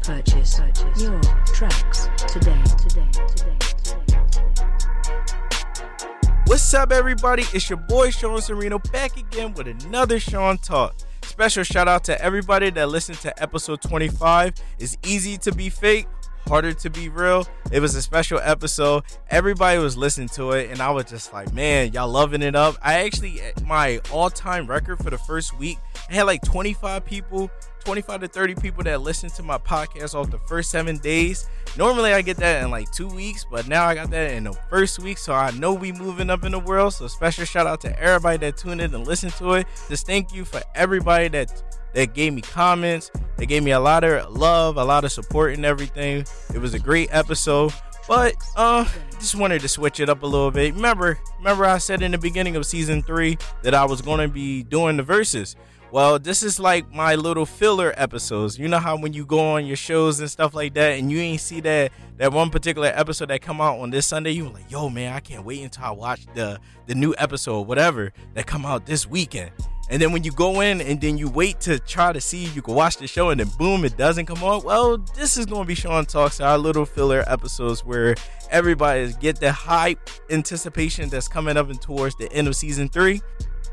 Purchase your tracks today. What's up, everybody? It's your boy Sean Sereno back again with another Sean Talk. Special shout out to everybody that listened to episode 25. It's easy to be fake, harder to be real. It was a special episode. Everybody was listening to it, and I was just like, man, y'all loving it up. I actually, my all-time record for the first week, I had like 25 to 30 people that listen to my podcast off the first 7 days. Normally I get that in like 2 weeks, but now I got that in the first week, so I know we moving up in the world. So special shout out to everybody that tuned in and listened to it. Just thank you for everybody that gave me comments. They gave me a lot of love, a lot of support and everything. It was a great episode. But just wanted to switch it up a little bit. Remember I said in the beginning of season 3 that I was going to be doing the verses. Well, this is like my little filler episodes. You know how when you go on your shows and stuff like that and you ain't see that one particular episode that come out on this Sunday, you were like, yo, man, I can't wait until I watch the new episode, whatever, that come out this weekend. And then when you go in and then you wait to try to see if you can watch the show and then boom, it doesn't come on. Well, this is going to be Sean Talks, our little filler episodes where everybody get the hype anticipation that's coming up and towards the end of season 3.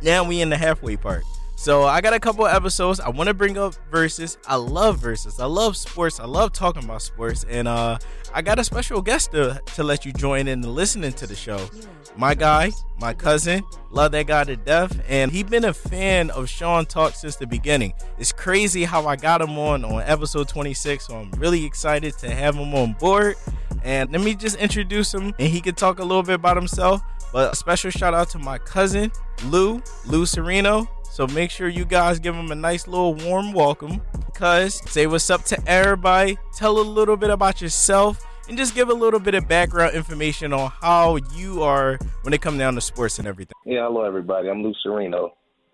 Now we in the halfway part. So I got a couple of episodes. I want to bring up versus. I love versus. I love sports. I love talking about sports. And I got a special guest to let you join in and listening to the show. My guy, my cousin, love that guy to death. And he been a fan of Sean Talk since the beginning. It's crazy how I got him on episode 26. So I'm really excited to have him on board. And let me just introduce him and he can talk a little bit about himself. But a special shout out to my cousin, Lou Serino. So make sure you guys give him a nice little warm welcome. Cuz, say what's up to everybody. Tell a little bit about yourself. And just give a little bit of background information on how you are when it comes down to sports and everything. Yeah, hello, everybody. I'm Lou Serino.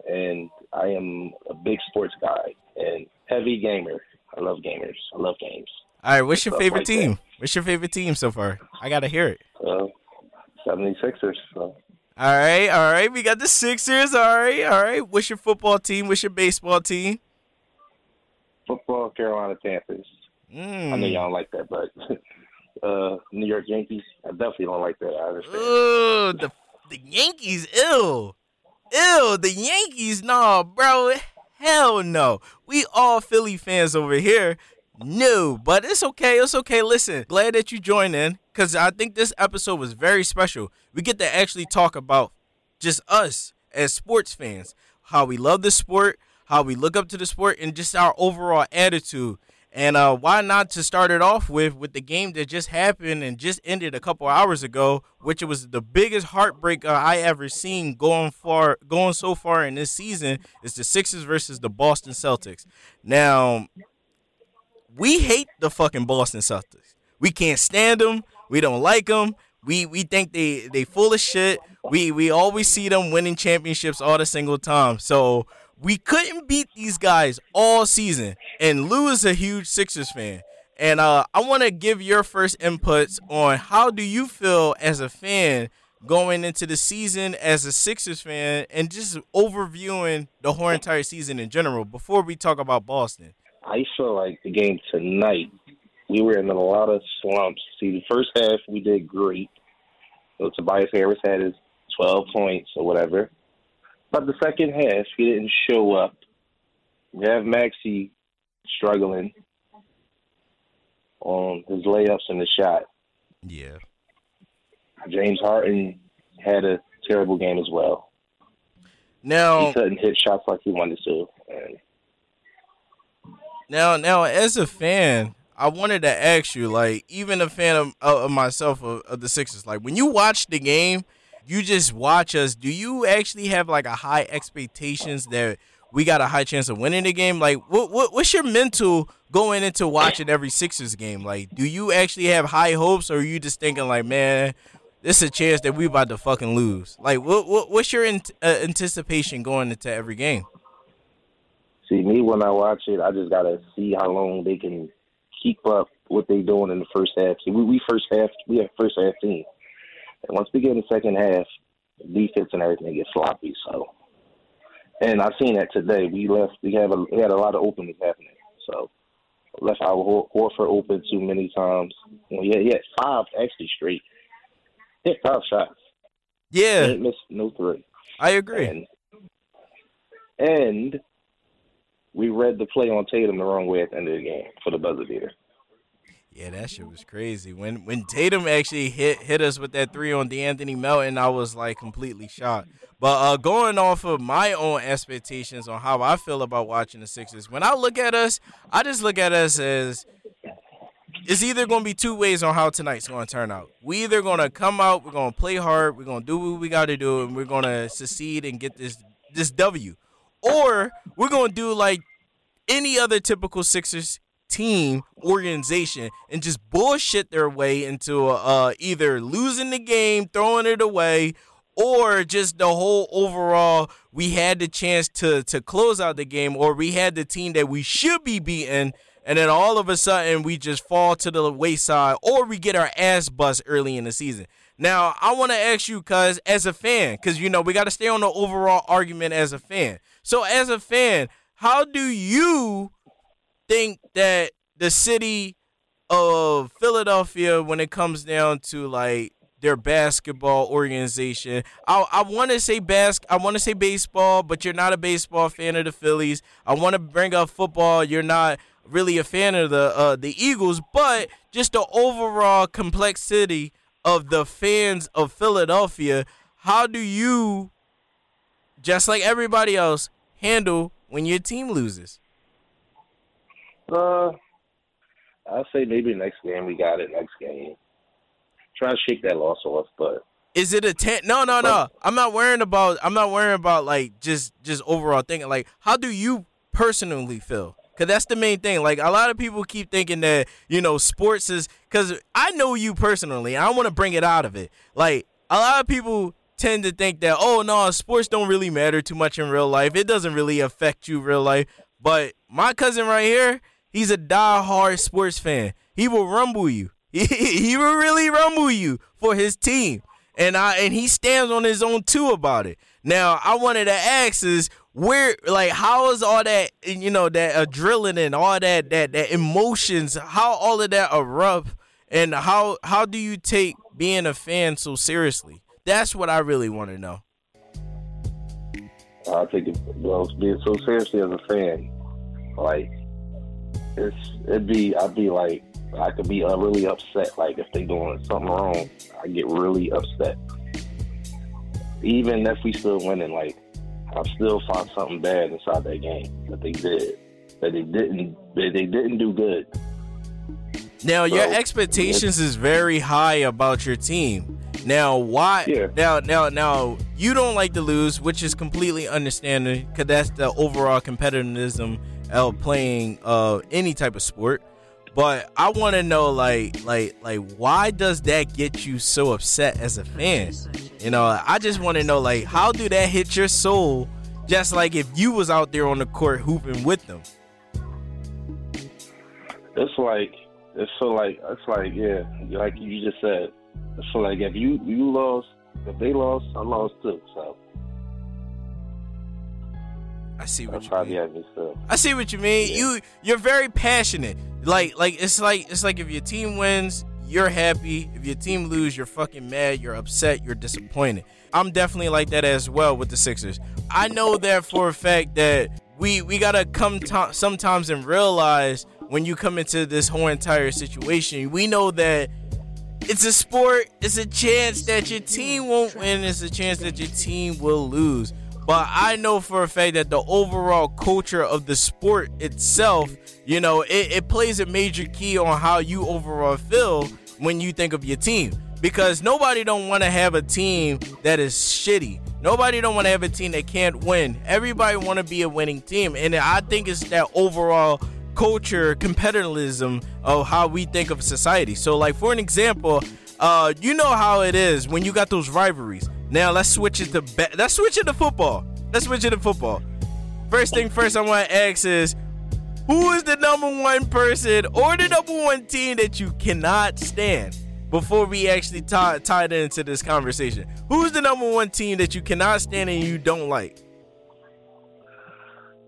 And I am a big sports guy and heavy gamer. I love gamers. I love games. All right, what's your favorite team? What's your favorite team so far? I got to hear it. 76ers, so. All right. We got the Sixers. All right. What's your football team? What's your baseball team? Football, Carolina Panthers. I know y'all don't like that, but New York Yankees, I definitely don't like that. I understand. Ooh, the Yankees, ew. The Yankees, nah, bro. Hell no. We all Philly fans over here. No, but it's okay. Listen, glad that you joined in because I think this episode was very special. We get to actually talk about just us as sports fans, how we love the sport, how we look up to the sport, and just our overall attitude. And why not to start it off with the game that just happened and just ended a couple hours ago, which was the biggest heartbreak I ever seen going so far in this season is the Sixers versus the Boston Celtics. Now, we hate the fucking Boston Celtics. We can't stand them. We don't like them. We think they full of shit. We always see them winning championships all the single time. So we couldn't beat these guys all season. And Lou is a huge Sixers fan. And I want to give your first inputs on how do you feel as a fan going into the season as a Sixers fan and just overviewing the whole entire season in general before we talk about Boston. I feel like the game tonight, we were in a lot of slumps. See, the first half, we did great. So Tobias Harris had his 12 points or whatever. But the second half, he didn't show up. We have Maxey struggling on his layups and the shot. Yeah. James Harden had a terrible game as well. Now, he couldn't hit shots like he wanted to. Now, as a fan, I wanted to ask you, like, even a fan of myself of the Sixers, like, when you watch the game, you just watch us. Do you actually have, like, a high expectations that we got a high chance of winning the game? Like, what's your mental going into watching every Sixers game? Like, do you actually have high hopes, or are you just thinking, like, man, this is a chance that we about to fucking lose? Like, what's your anticipation going into every game? See, me, when I watch it, I just got to see how long they can keep up what they're doing in the first half. See, we have first half team. And once we get in the second half, defense and everything gets sloppy. So, and I've seen that today. We had a lot of openings happening. So left our Horford open too many times. Well, yeah, he had five actually straight. Hit five shots. Yeah, he didn't miss no three. I agree. And we read the play on Tatum the wrong way at the end of the game for the buzzer beater. Yeah, that shit was crazy. When Tatum actually hit us with that three on De'Anthony Melton, I was, like, completely shocked. But going off of my own expectations on how I feel about watching the Sixers, when I look at us, I just look at us as it's either going to be two ways on how tonight's going to turn out. We either going to come out, we're going to play hard, we're going to do what we got to do, and we're going to succeed and get this W. Or we're going to do like any other typical Sixers team organization and just bullshit their way into either losing the game, throwing it away, or just the whole overall we had the chance to close out the game, or we had the team that we should be beating, and then all of a sudden we just fall to the wayside or we get our ass bust early in the season. Now, I want to ask you, cuz, as a fan, cuz, you know, we got to stay on the overall argument as a fan. So as a fan, how do you think that the city of Philadelphia, when it comes down to like their basketball organization, I want to say baseball, but you're not a baseball fan of the Phillies. I want to bring up football. You're not really a fan of the Eagles, but just the overall complexity of the fans of Philadelphia. How do you, just like everybody else, handle when your team loses? I'd say maybe next game. We got it next game. Try to shake that loss off, but is it a No. I'm not worrying about like just overall thinking. Like, how do you personally feel? Because that's the main thing. Like, a lot of people keep thinking that, you know, sports is, because I know you personally. I want to bring it out of it. Like, a lot of people tend to think that, oh, no, sports don't really matter too much in real life. It doesn't really affect you real life. But my cousin right here, he's a diehard sports fan. He will rumble you. He will really rumble you for his team. And he stands on his own, too, about it. Now, I wanted to ask is, where, like, how is all that, you know, that adrenaline and all that emotions, how all of that erupt, and how do you take being a fan so seriously? That's what I really want to know. I take it, being so seriously as a fan, like, I'd be like, I could be really upset. Like, if they doing something wrong, I get really upset. Even if we still winning, like, I still found something bad inside that game that they did, that they didn't do good. Now, your expectations is very high about your team. Now, why? Yeah. Now, you don't like to lose, which is completely understandable, because that's the overall competitiveness of playing any type of sport. But I want to know, like, why does that get you so upset as a fan? You know, I just want to know, like, how do that hit your soul? Just like if you was out there on the court hooping with them. It's like you just said. It's like if you lost, if they lost, I lost too. So I see what you mean. I see what you mean. Yeah. You're very passionate. Like it's like if your team wins, you're happy. If your team lose, you're fucking mad, you're upset, you're disappointed. I'm definitely like that as well with the Sixers. I know that for a fact that we gotta come sometimes and realize when you come into this whole entire situation, we know that it's a sport, it's a chance that your team won't win, it's a chance that your team will lose. But I know for a fact that the overall culture of the sport itself, you know, it plays a major key on how you overall feel when you think of your team. Because nobody don't want to have a team that is shitty. Nobody don't want to have a team that can't win. Everybody want to be a winning team. And I think it's that overall culture, competitiveness of how we think of society. So, like, for an example, you know how it is when you got those rivalries. Now let's switch it to football. First thing first, I want to ask is, who is the number one person or the number one team that you cannot stand? before we actually tie it into this conversation, who's the number one team that you cannot stand and you don't like?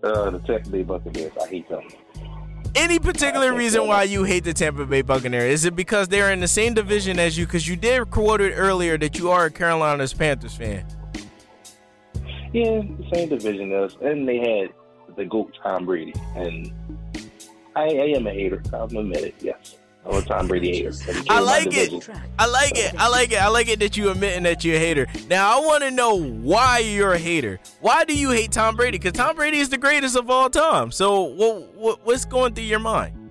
The Tampa Bay Buccaneers. I hate them. Any particular reason why you hate the Tampa Bay Buccaneers? Is it because they're in the same division as you? Because you did quote it earlier that you are a Carolina Panthers fan. Yeah, the same division as, and they had the GOAT Tom Brady, and I am a hater. I'll admit it. Yes, I'm a Tom Brady hater. I like it that you're admitting that you're a hater. Now I want to know why you're a hater. Why do you hate Tom Brady? Because Tom Brady is the greatest of all time. So what's going through your mind?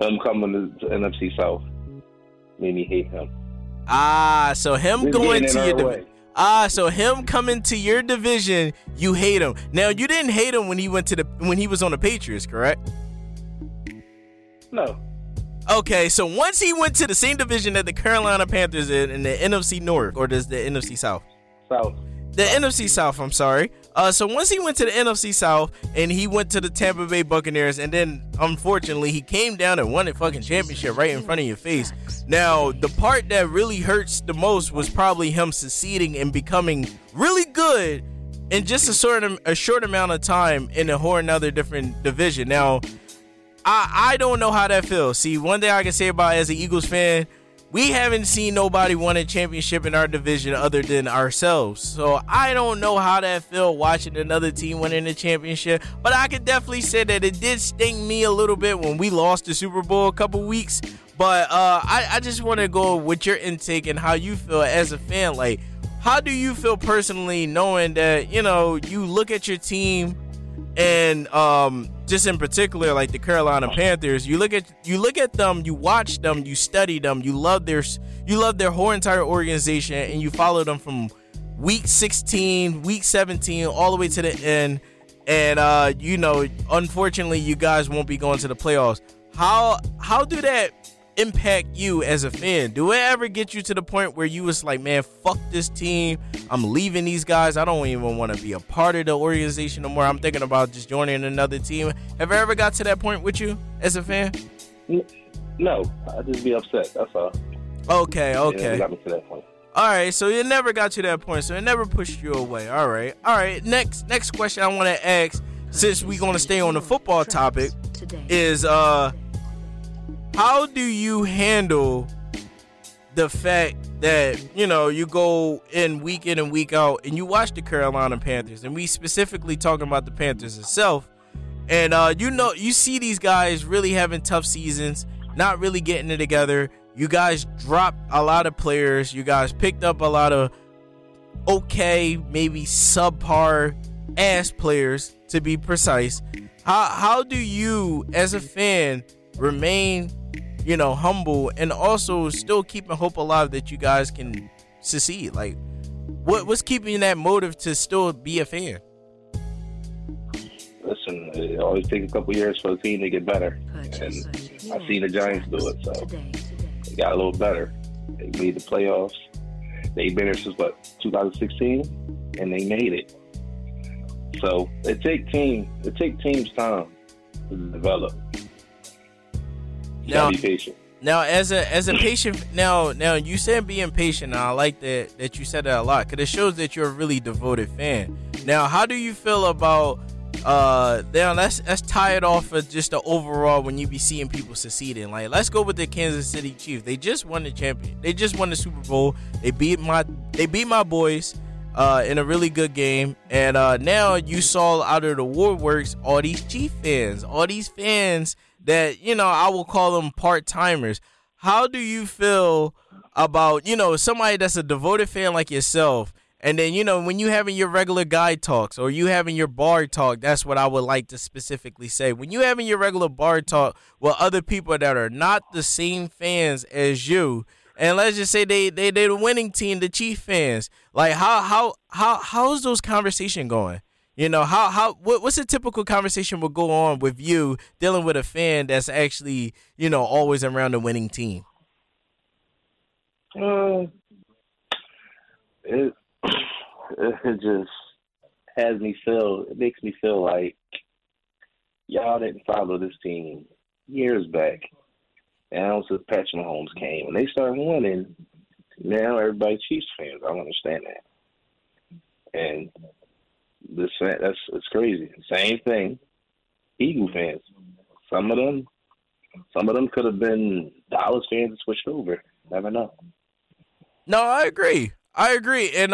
I'm coming to NFC South made me hate him. So him this going to your division. So him coming to your division, you hate him. Now you didn't hate him when he was on the Patriots, correct? No. Okay, so once he went to the same division that the Carolina Panthers in the NFC North, or does the NFC South? South. The NFC South, I'm sorry. So once he went to the NFC South and he went to the Tampa Bay Buccaneers, and then unfortunately he came down and won a fucking championship right in front of your face. Now, the part that really hurts the most was probably him succeeding and becoming really good in just a short amount of time in a whole another different division. Now, I don't know how that feels. See, one thing I can say about it as an Eagles fan, we haven't seen nobody win a championship in our division other than ourselves. So I don't know how that feels watching another team winning a championship. But I could definitely say that it did sting me a little bit when we lost the Super Bowl a couple weeks. But I just want to go with your intake and how you feel as a fan. Like, how do you feel personally knowing that, you know, you look at your team and just in particular, like the Carolina Panthers, you look at them, you watch them, you study them, you love their whole entire organization, and you follow them from week 16, week 17, all the way to the end. And you know, unfortunately, you guys won't be going to the playoffs. How do that impact you as a fan? Do it ever get you to the point where you was like, man, fuck this team, I'm leaving these guys, I don't even want to be a part of the organization no more, I'm thinking about just joining another team? Have I ever got to that point with you as a fan? No, I just be upset, that's all. Okay. It never got me to that point. All right, so it never got to that point, so it never pushed you away. All right. Next question I want to ask, since we're going to stay on the football topic, is how do you handle the fact that, you know, you go in and week out and you watch the Carolina Panthers, and we specifically talking about the Panthers itself, and you know, you see these guys really having tough seasons, not really getting it together. You guys dropped a lot of players. You guys picked up a lot of okay, maybe subpar ass players, to be precise. How do you, as a fan, remain, you know, humble and also still keeping hope alive that you guys can succeed? Like, what's keeping that motive to still be a fan? Listen, it always takes a couple years for a team to get better, and I've seen the Giants do it. So they got a little better. They made the playoffs. They've been there since what, 2016, and they made it. So it takes teams time to develop. Now, be patient. Now, as a patient, now you said being patient, and I like that you said that a lot, because it shows that you're a really devoted fan. Now, how do you feel about now let's tie it off of just the overall when you be seeing people succeeding? Like, let's go with the Kansas City Chiefs. They just won the champion. They just won the Super Bowl. They beat my boys in a really good game, and now you saw out of the woodworks all these Chiefs fans, all these fans that, you know, I will call them part-timers. How do you feel about, you know, somebody that's a devoted fan like yourself, and then, you know, when you having your regular guy talks or you having your bar talk, that's what I would like to specifically say. When you having your regular bar talk with other people that are not the same fans as you, and let's just say they're the winning team, the Chief fans, like how's those conversation going? You know, what's a typical conversation will go on with you dealing with a fan that's actually, you know, always around the winning team? It just makes me feel like y'all didn't follow this team years back. And also Patrick Mahomes came, and they started winning. Now everybody Chiefs fans. I don't understand that. And that's crazy. Same thing. Eagle fans. Some of them could have been Dallas fans and switched over. Never know. No, I agree. And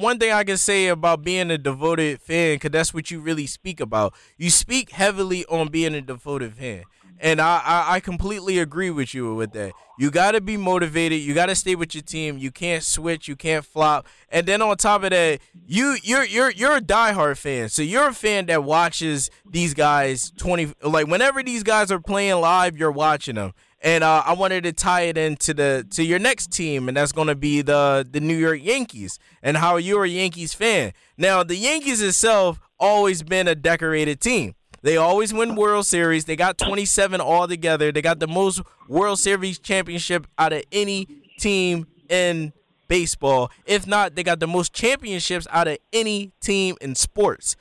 one thing I can say about being a devoted fan, because that's what you really speak about. You speak heavily on being a devoted fan. And I completely agree with you with that. You got to be motivated. You got to stay with your team. You can't switch. You can't flop. And then on top of that, you're a diehard fan. So you're a fan that watches these guys whenever these guys are playing live, you're watching them. And I wanted to tie it into to your next team, and that's going to be the New York Yankees and how you're a Yankees fan. Now, the Yankees itself always been a decorated team. They always win World Series. They got 27 altogether. They got the most World Series championship out of any team in baseball. If not, they got the most championships out of any team in sports.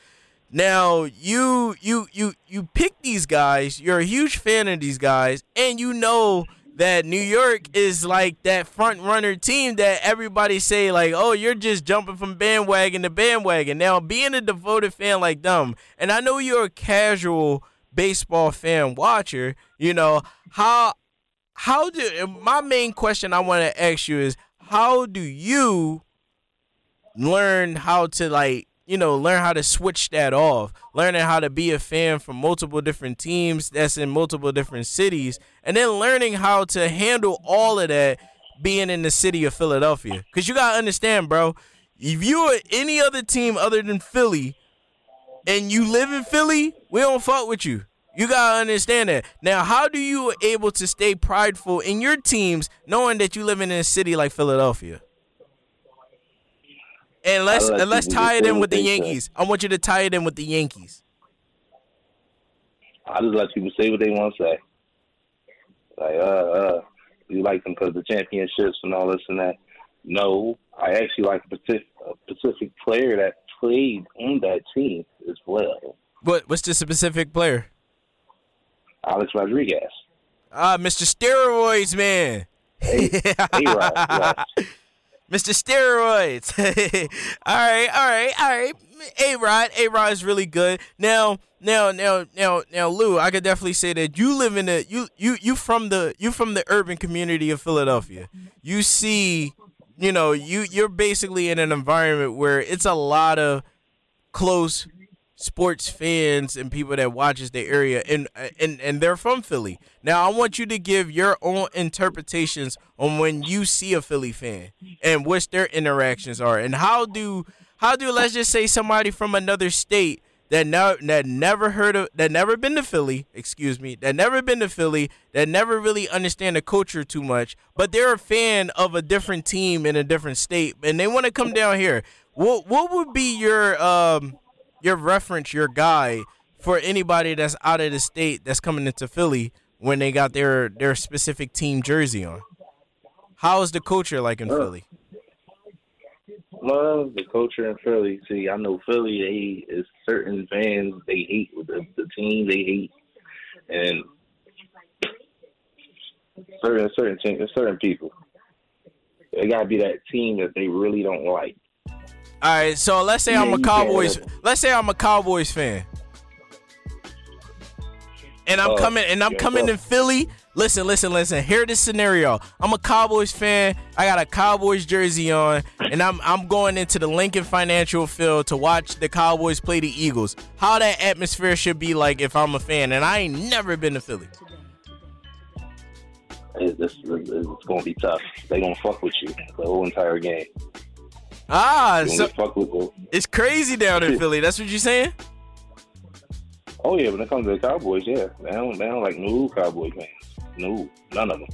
Now, you pick these guys, you're a huge fan of these guys, and you know that New York is like that front-runner team that everybody say, like, oh, you're just jumping from bandwagon to bandwagon. Now, being a devoted fan like them, and I know you're a casual baseball fan watcher, you know, my main question I want to ask you is, how do you learn how to, like, you know, learn how to switch that off, learning how to be a fan from multiple different teams that's in multiple different cities, and then learning how to handle all of that being in the city of Philadelphia? Because you got to understand, bro, if you are any other team other than Philly and you live in Philly, we don't fuck with you. You got to understand that. Now, how do you able to stay prideful in your teams knowing that you live in a city like Philadelphia? And let's tie it in with the Yankees. I want you to tie it in with the Yankees. I just let people say what they want to say. Like, you like them because of the championships and all this and that. No, I actually like a specific player that played on that team as well. What's the specific player? Alex Rodriguez. Mr. Steroids, man. Hey, right. Mr. Steroids. All right. A-Rod is really good. Now, Lou, I could definitely say that you live in a you from the urban community of Philadelphia. You see, you know, you're basically in an environment where it's a lot of close sports fans and people that watches the area, and they're from Philly. Now, I want you to give your own interpretations on when you see a Philly fan and what their interactions are, and how do let's just say somebody from another state that never been to Philly, that never really understand the culture too much, but they're a fan of a different team in a different state, and they want to come down here. What would be your reference, your guide for anybody that's out of the state that's coming into Philly when they got their specific team jersey on? How is the culture like in Philly? Love the culture in Philly. See, I know Philly, is certain fans, they hate the team, they hate. And certain people. It got to be that team that they really don't like. All right, so let's say I'm a Cowboys. Let's say I'm a Cowboys fan, and I'm coming to Philly. Listen. Hear this scenario. I'm a Cowboys fan. I got a Cowboys jersey on, and I'm going into the Lincoln Financial Field to watch the Cowboys play the Eagles. How that atmosphere should be like if I'm a fan, and I ain't never been to Philly. It's gonna be tough. They gonna fuck with you the whole entire game. So it's crazy down in Philly. That's what you're saying? Oh, yeah, when it comes to the Cowboys, yeah. They don't like no Cowboys fans. No, none of them.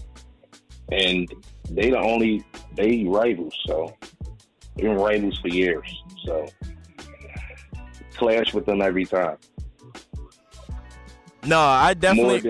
And they rivals, so they've been rivals for years. So clash with them every time. No, I definitely...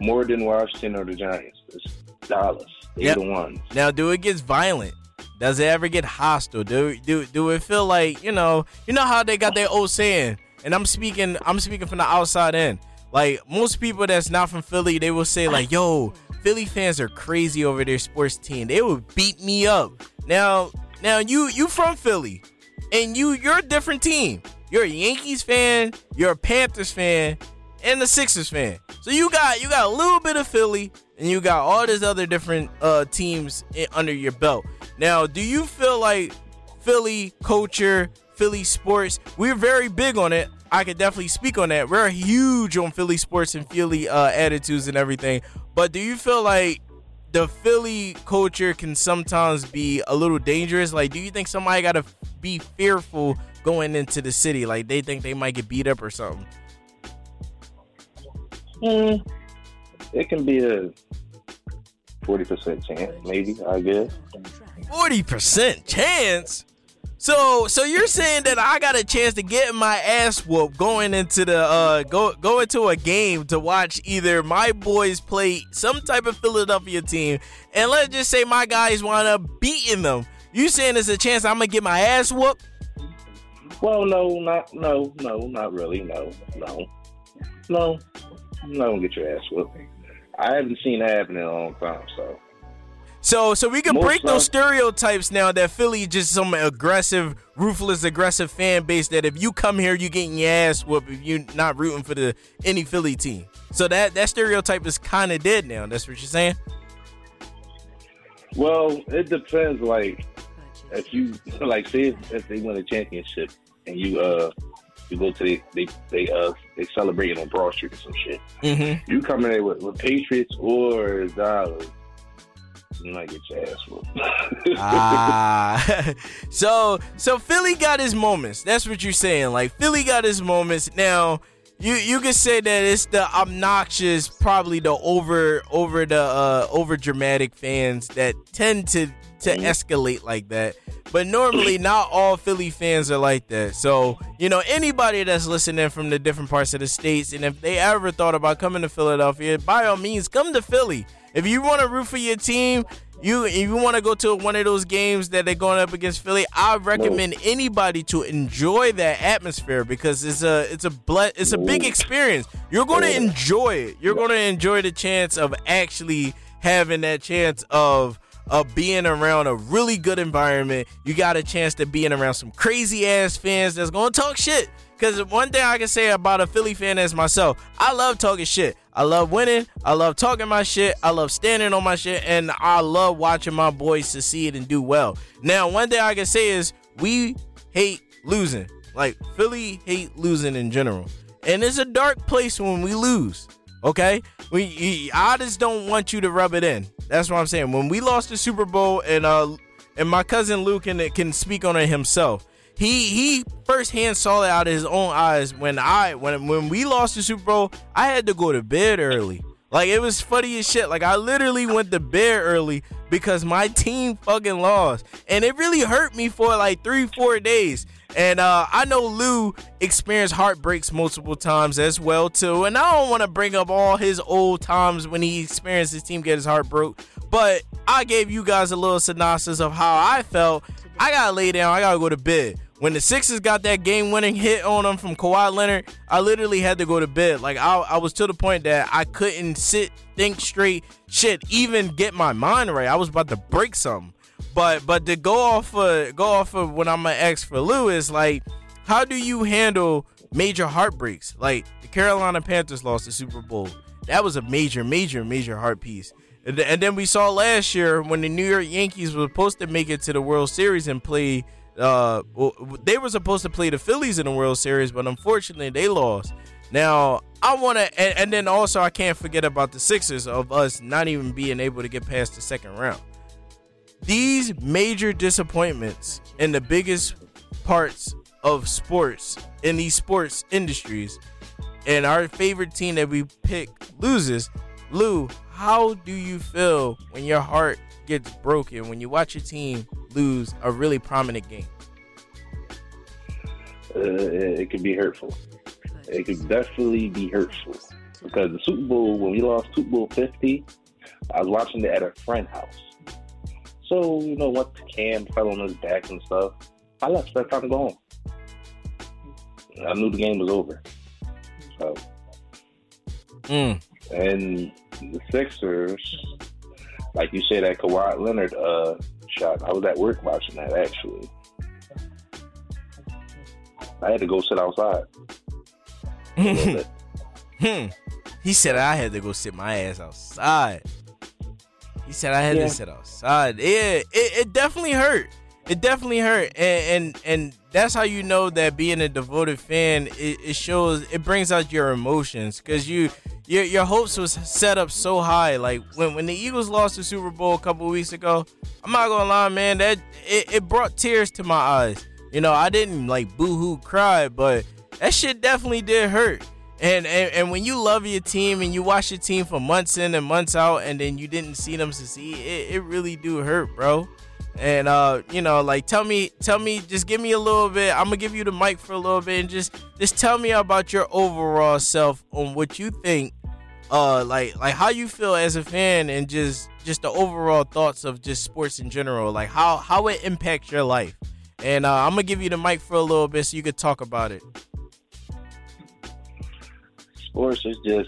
More than Washington or the Giants. It's Dallas. They're the ones. Now, do it gets violent? Does it ever get hostile? Do it feel like, you know how they got their old saying? And I'm speaking from the outside in. Like, most people that's not from Philly, they will say, like, yo, Philly fans are crazy over their sports team. They would beat me up. Now you from Philly, and you're a different team. You're a Yankees fan, you're a Panthers fan, and a Sixers fan. So you got a little bit of Philly, and you got all these other different teams under your belt. Now, do you feel like Philly culture, Philly sports, we're very big on it. I could definitely speak on that. We're huge on Philly sports and Philly attitudes and everything. But do you feel like the Philly culture can sometimes be a little dangerous? Like, do you think somebody got to be fearful going into the city? Like, they think they might get beat up or something? It can be a 40% chance, maybe, I guess. 40% chance? So you're saying that I got a chance to get my ass whooped going into the go into a game to watch either my boys play some type of Philadelphia team, and let's just say my guys wind up beating them. You saying there's a chance I'm gonna get my ass whooped? Well, no, not really. I'm not gonna get your ass whooped. I haven't seen that happen in a long time, so. So we can break those stereotypes now that Philly just some aggressive, ruthless, aggressive fan base that if you come here, you're getting your ass whooped if you're not rooting for any Philly team. So that stereotype is kind of dead now. That's what you're saying? Well, it depends. Like, if you, like, say if they win a championship and you go to they celebrating on Broad Street or some shit. Mm-hmm. You come in there with Patriots or dollars. And I get your ass whooped. So Philly got his moments. That's what you're saying. Like, Philly got his moments. Now, you could say that it's the obnoxious, probably the over dramatic fans that tend to escalate like that. But normally, not all Philly fans are like that. So, you know, anybody that's listening from the different parts of the states, and if they ever thought about coming to Philadelphia, by all means, come to Philly. If you want to root for your team, if you want to go to one of those games that they're going up against Philly, I recommend anybody to enjoy that atmosphere because it's a big experience. You're going to enjoy it. You're going to enjoy the chance of actually having that chance of being around a really good environment. You got a chance to being around some crazy ass fans that's going to talk shit. Because one thing I can say about a Philly fan as myself, I love talking shit. I love winning. I love talking my shit. I love standing on my shit. And I love watching my boys succeed and do well. Now, one thing I can say is we hate losing. Like, Philly hate losing in general. And it's a dark place when we lose. Okay? I just don't want you to rub it in. That's what I'm saying. When we lost the Super Bowl, and my cousin Lou can speak on it himself. He firsthand saw it out of his own eyes. When we lost the Super Bowl, I had to go to bed early. Like, it was funny as shit. Like, I literally went to bed early because my team fucking lost. And it really hurt me for like 3-4 days. And I know Lou experienced heartbreaks multiple times as well too. And I don't want to bring up all his old times when he experienced his team get his heart broke. But I gave you guys a little synopsis of how I felt. I got to lay down. I got to go to bed. When the Sixers got that game-winning hit on them from Kawhi Leonard, I literally had to go to bed. Like, I was to the point that I couldn't sit, think straight, shit, even get my mind right. I was about to break something. But to go off of what I'm going to ask for Lou is, like, how do you handle major heartbreaks? Like, the Carolina Panthers lost the Super Bowl. That was a major, major, major heart piece. And then we saw last year when the New York Yankees were supposed to make it to the World Series and play. They were supposed to play the Phillies in the World Series, but unfortunately they lost. Now I want to, and then also I can't forget about the Sixers of us not even being able to get past the second round. These major disappointments in the biggest parts of sports in these sports industries, and our favorite team that we pick loses. Lou, how do you feel when your heart gets broken when you watch your team lose a really prominent game? It could be hurtful. It could definitely be hurtful because the Super Bowl, when we lost Super Bowl 50, I was watching it at a friend's house. So, you know, once the cam fell on his back and stuff, I left. So I tried to go home. I knew the game was over. So And the Sixers, like you say, that Kawhi Leonard shot. I was at work watching that, actually. I had to go sit outside. He said I had to go sit my ass outside. He said I had to sit outside. Yeah, it definitely hurt. It definitely hurt, and that's how you know that being a devoted fan, it shows, it brings out your emotions, because your hopes was set up so high. Like when the Eagles lost the Super Bowl a couple of weeks ago, I'm not gonna lie, man, that it brought tears to my eyes. You know, I didn't like boo-hoo cry, but that shit definitely did hurt. And when you love your team and you watch your team for months in and months out, and then you didn't see them succeed, it really do hurt, bro. And you know, like tell me, just give me a little bit. I'm gonna give you the mic for a little bit, and just tell me about your overall self on what you think, like how you feel as a fan, and just the overall thoughts of just sports in general, like how it impacts your life. And I'm gonna give you the mic for a little bit so you could talk about it. Sports is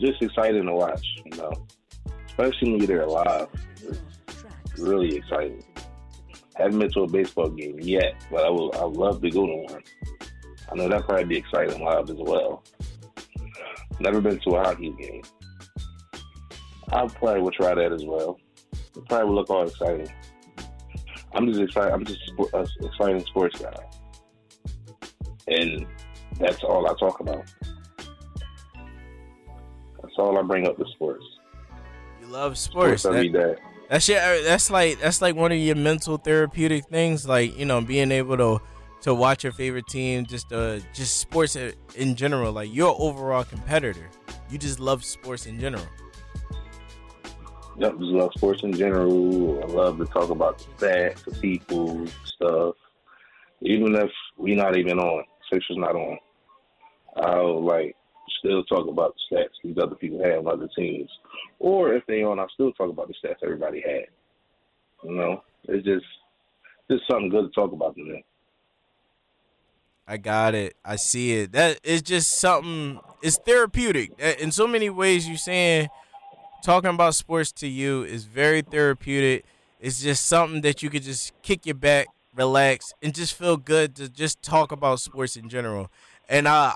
just exciting to watch, you know, especially when you're alive. Really excited. Haven't been to a baseball game yet, but I'd love to go to one. I know that'd probably be exciting live as well. Never been to a hockey game. I probably will try that as well. It probably will look all exciting. I'm just excited. I'm just an exciting sports guy, and that's all I talk about. That's all I bring up to sports. You love sports every day. That shit, that's like one of your mental therapeutic things, like, you know, being able to watch your favorite team, just sports in general. Like, you're an overall competitor. You just love sports in general. Yep, just love sports in general. I love to talk about the stats, the people, stuff. Even if we're not even on, Sixers not on, I'll still talk about the stats these other people have on other teams. Or if they on, I still talk about the stats everybody had. You know, it's just something good to talk about to them. I got it. I see it. That is just something, it's therapeutic. In so many ways, you're saying talking about sports to you is very therapeutic. It's just something that you could just kick your back, relax, and just feel good to just talk about sports in general. And a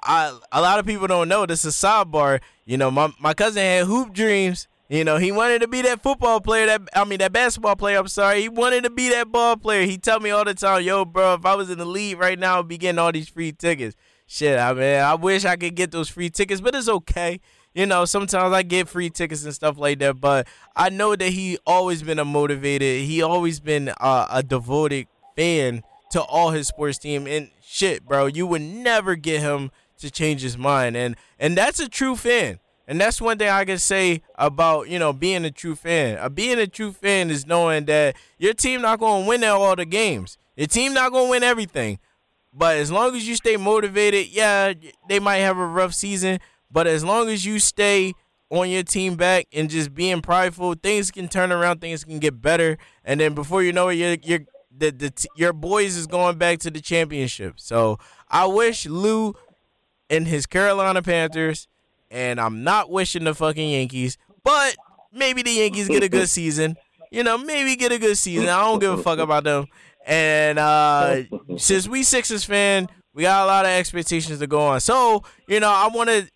lot of people don't know, this is a sidebar. You know, my cousin had hoop dreams. You know, he wanted to be that football player, that basketball player, I'm sorry. He wanted to be that ball player. He tell me all the time, yo, bro, if I was in the league right now, I'd be getting all these free tickets. Shit, I mean, I wish I could get those free tickets, but it's okay. You know, sometimes I get free tickets and stuff like that, but I know that he always been motivated. He always been a devoted fan to all his sports team, and shit, bro, you would never get him to change his mind, and that's a true fan, and that's one thing I can say about, you know, being a true fan. Being a true fan is knowing that your team not going to win all the games. Your team not going to win everything, but as long as you stay motivated, yeah, they might have a rough season, but as long as you stay on your team back and just being prideful, things can turn around, things can get better, and then before you know it, your boys is going back to the championship. So I wish Lou and his Carolina Panthers, and I'm not wishing the fucking Yankees, but maybe the Yankees get a good season. You know, maybe get a good season. I don't give a fuck about them. And since we Sixers fan, we got a lot of expectations to go on. So, you know, I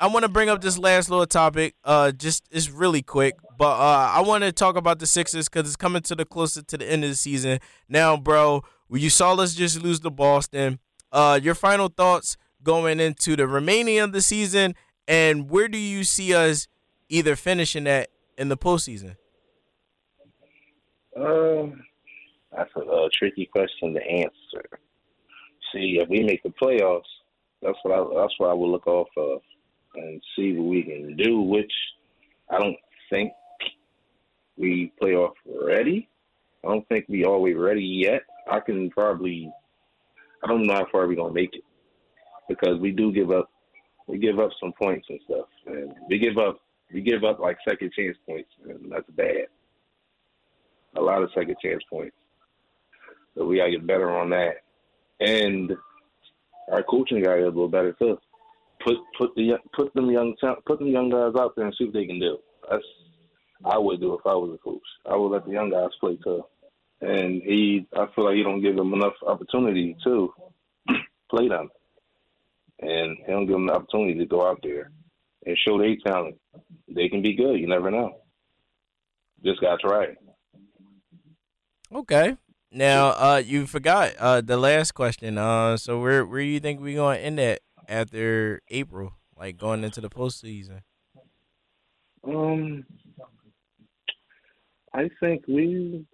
wanna bring up this last little topic. Just it's really quick, but I wanna talk about the Sixers because it's coming to the closer to the end of the season. Now, bro, you saw us just lose to Boston. Your final thoughts going into the remaining of the season, and where do you see us either finishing at in the postseason? That's a tricky question to answer. See, if we make the playoffs, that's what I will look off of and see what we can do, which I don't think we playoff ready. I don't think we always ready yet. I don't know how far we're going to make it because we give up some points and stuff. And we give up like second chance points, and that's bad. A lot of second chance points. So we got to get better on that. And our coaching guy is a little better, too. Put them young guys out there and see what they can do. That's I would do if I was a coach. I would let the young guys play tough. And I feel like he don't give them enough opportunity to play them. And he don't give them the opportunity to go out there and show their talent. They can be good. You never know. Just got to try it. Okay. Now, you forgot the last question. So where do you think we're going to end at after April, like going into the postseason? I think we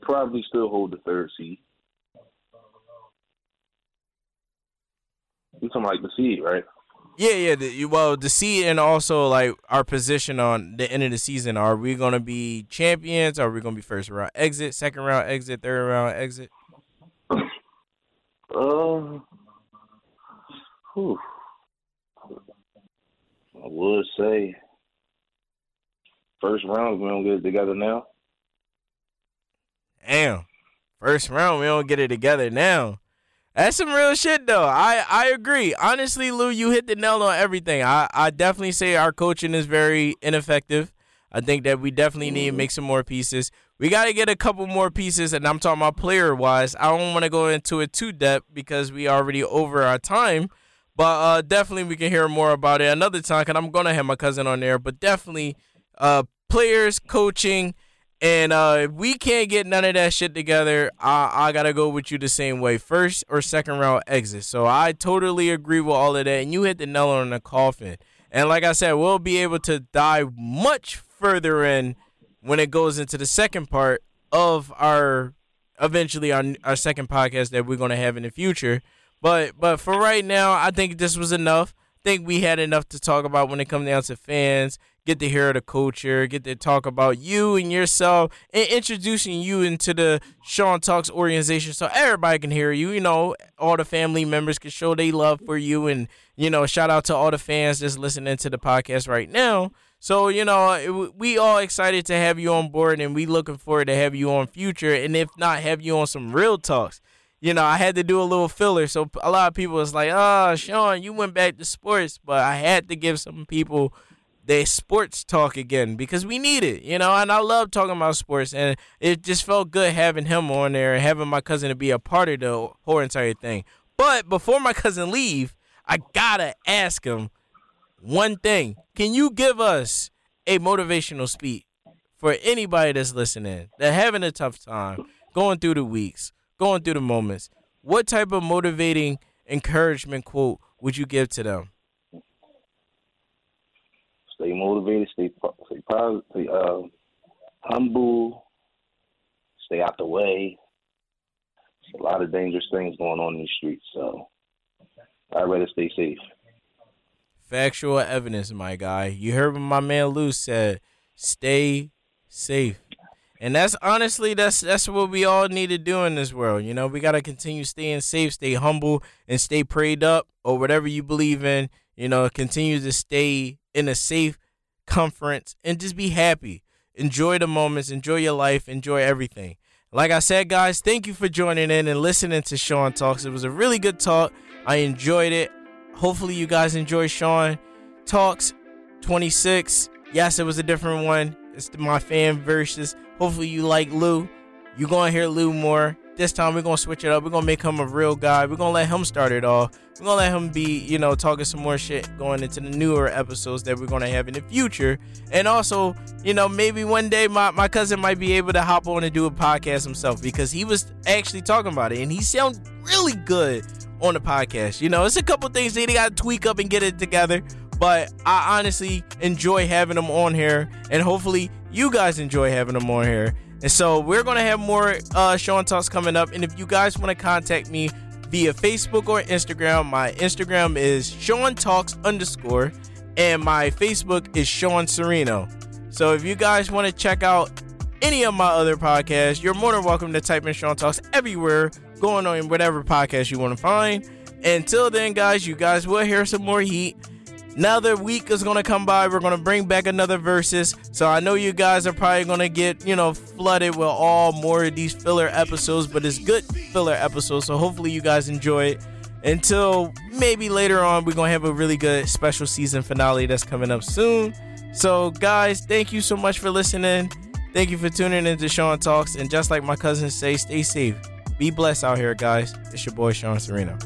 probably still hold the third seed. You're talking like the seed, right? Yeah. The seed and also like our position on the end of the season. Are we going to be champions? Are we going to be first round exit, second round exit, third round exit? I would say first round we don't get it together now. Damn. First round we don't get it together now. That's some real shit, though. I agree. Honestly, Lou, you hit the nail on everything. I definitely say our coaching is very ineffective. I think that we definitely need to make some more pieces. We got to get a couple more pieces, and I'm talking about player-wise. I don't want to go into it too deep because we already over our time, but definitely we can hear more about it another time because I'm going to have my cousin on there, but definitely players, coaching, and if we can't get none of that shit together, I got to go with you the same way, first or second round exit. So I totally agree with all of that, and you hit the nail on the coffin. And like I said, we'll be able to dive much further in when it goes into the second part of our second podcast that we're going to have in the future. But for right now, I think this was enough. I think we had enough to talk about when it comes down to fans. Get to hear the culture, get to talk about you and yourself, and introducing you into the Sean Talks organization so everybody can hear you. You know, all the family members can show their love for you. And, you know, shout out to all the fans that's listening to the podcast right now. So, you know, we all excited to have you on board, and we looking forward to have you on future. And if not, have you on some real talks. You know, I had to do a little filler. So a lot of people was like, oh, Sean, you went back to sports. But I had to give some people they sports talk again because we need it, you know, and I love talking about sports, and it just felt good having him on there and having my cousin to be a part of the whole entire thing. But before my cousin leave, I gotta ask him one thing. Can you give us a motivational speech for anybody that's listening, that having a tough time, going through the weeks, going through the moments? What type of motivating encouragement quote would you give to them? Stay motivated, stay positive, stay humble, stay out the way. There's a lot of dangerous things going on in the streets, so I'd rather stay safe. Factual evidence, my guy. You heard what my man Lou said. Stay safe. And that's honestly, that's what we all need to do in this world. You know, we got to continue staying safe, stay humble, and stay prayed up, or whatever you believe in. You know, continue to stay in a safe conference and just be happy. Enjoy the moments. Enjoy your life. Enjoy everything. Like I said, guys, thank you for joining in and listening to Sean Talks. It was a really good talk. I enjoyed it. Hopefully you guys enjoy Sean Talks 26. Yes, it was a different one. It's my fan versus. Hopefully you like Lou. You're going to hear Lou more. This time we're going to switch it up. We're going to make him a real guy. We're going to let him start it all. We're going to let him be, you know, talking some more shit going into the newer episodes that we're going to have in the future. And also, you know, maybe one day my cousin might be able to hop on and do a podcast himself, because he was actually talking about it and he sounds really good on the podcast. You know, it's a couple things that they got to tweak up and get it together. But I honestly enjoy having him on here, and hopefully you guys enjoy having him on here. And so we're going to have more Sean Talks coming up. And if you guys want to contact me via Facebook or Instagram, my Instagram is SeanTalks_, and my Facebook is Sean Sereno. So if you guys want to check out any of my other podcasts, you're more than welcome to type in Sean Talks everywhere, going on in whatever podcast you want to find. Until then, guys, you guys will hear some more heat. Another week is going to come by. We're going to bring back another versus. So I know you guys are probably going to get, you know, flooded with all more of these filler episodes, but it's good filler episodes. So hopefully you guys enjoy it. until maybe later on. We're going to have a really good special season finale that's coming up soon. So, guys, thank you so much for listening. Thank you for tuning into Sean Talks. And just like my cousins say, stay safe. Be blessed out here, guys. It's your boy, Sean Sereno.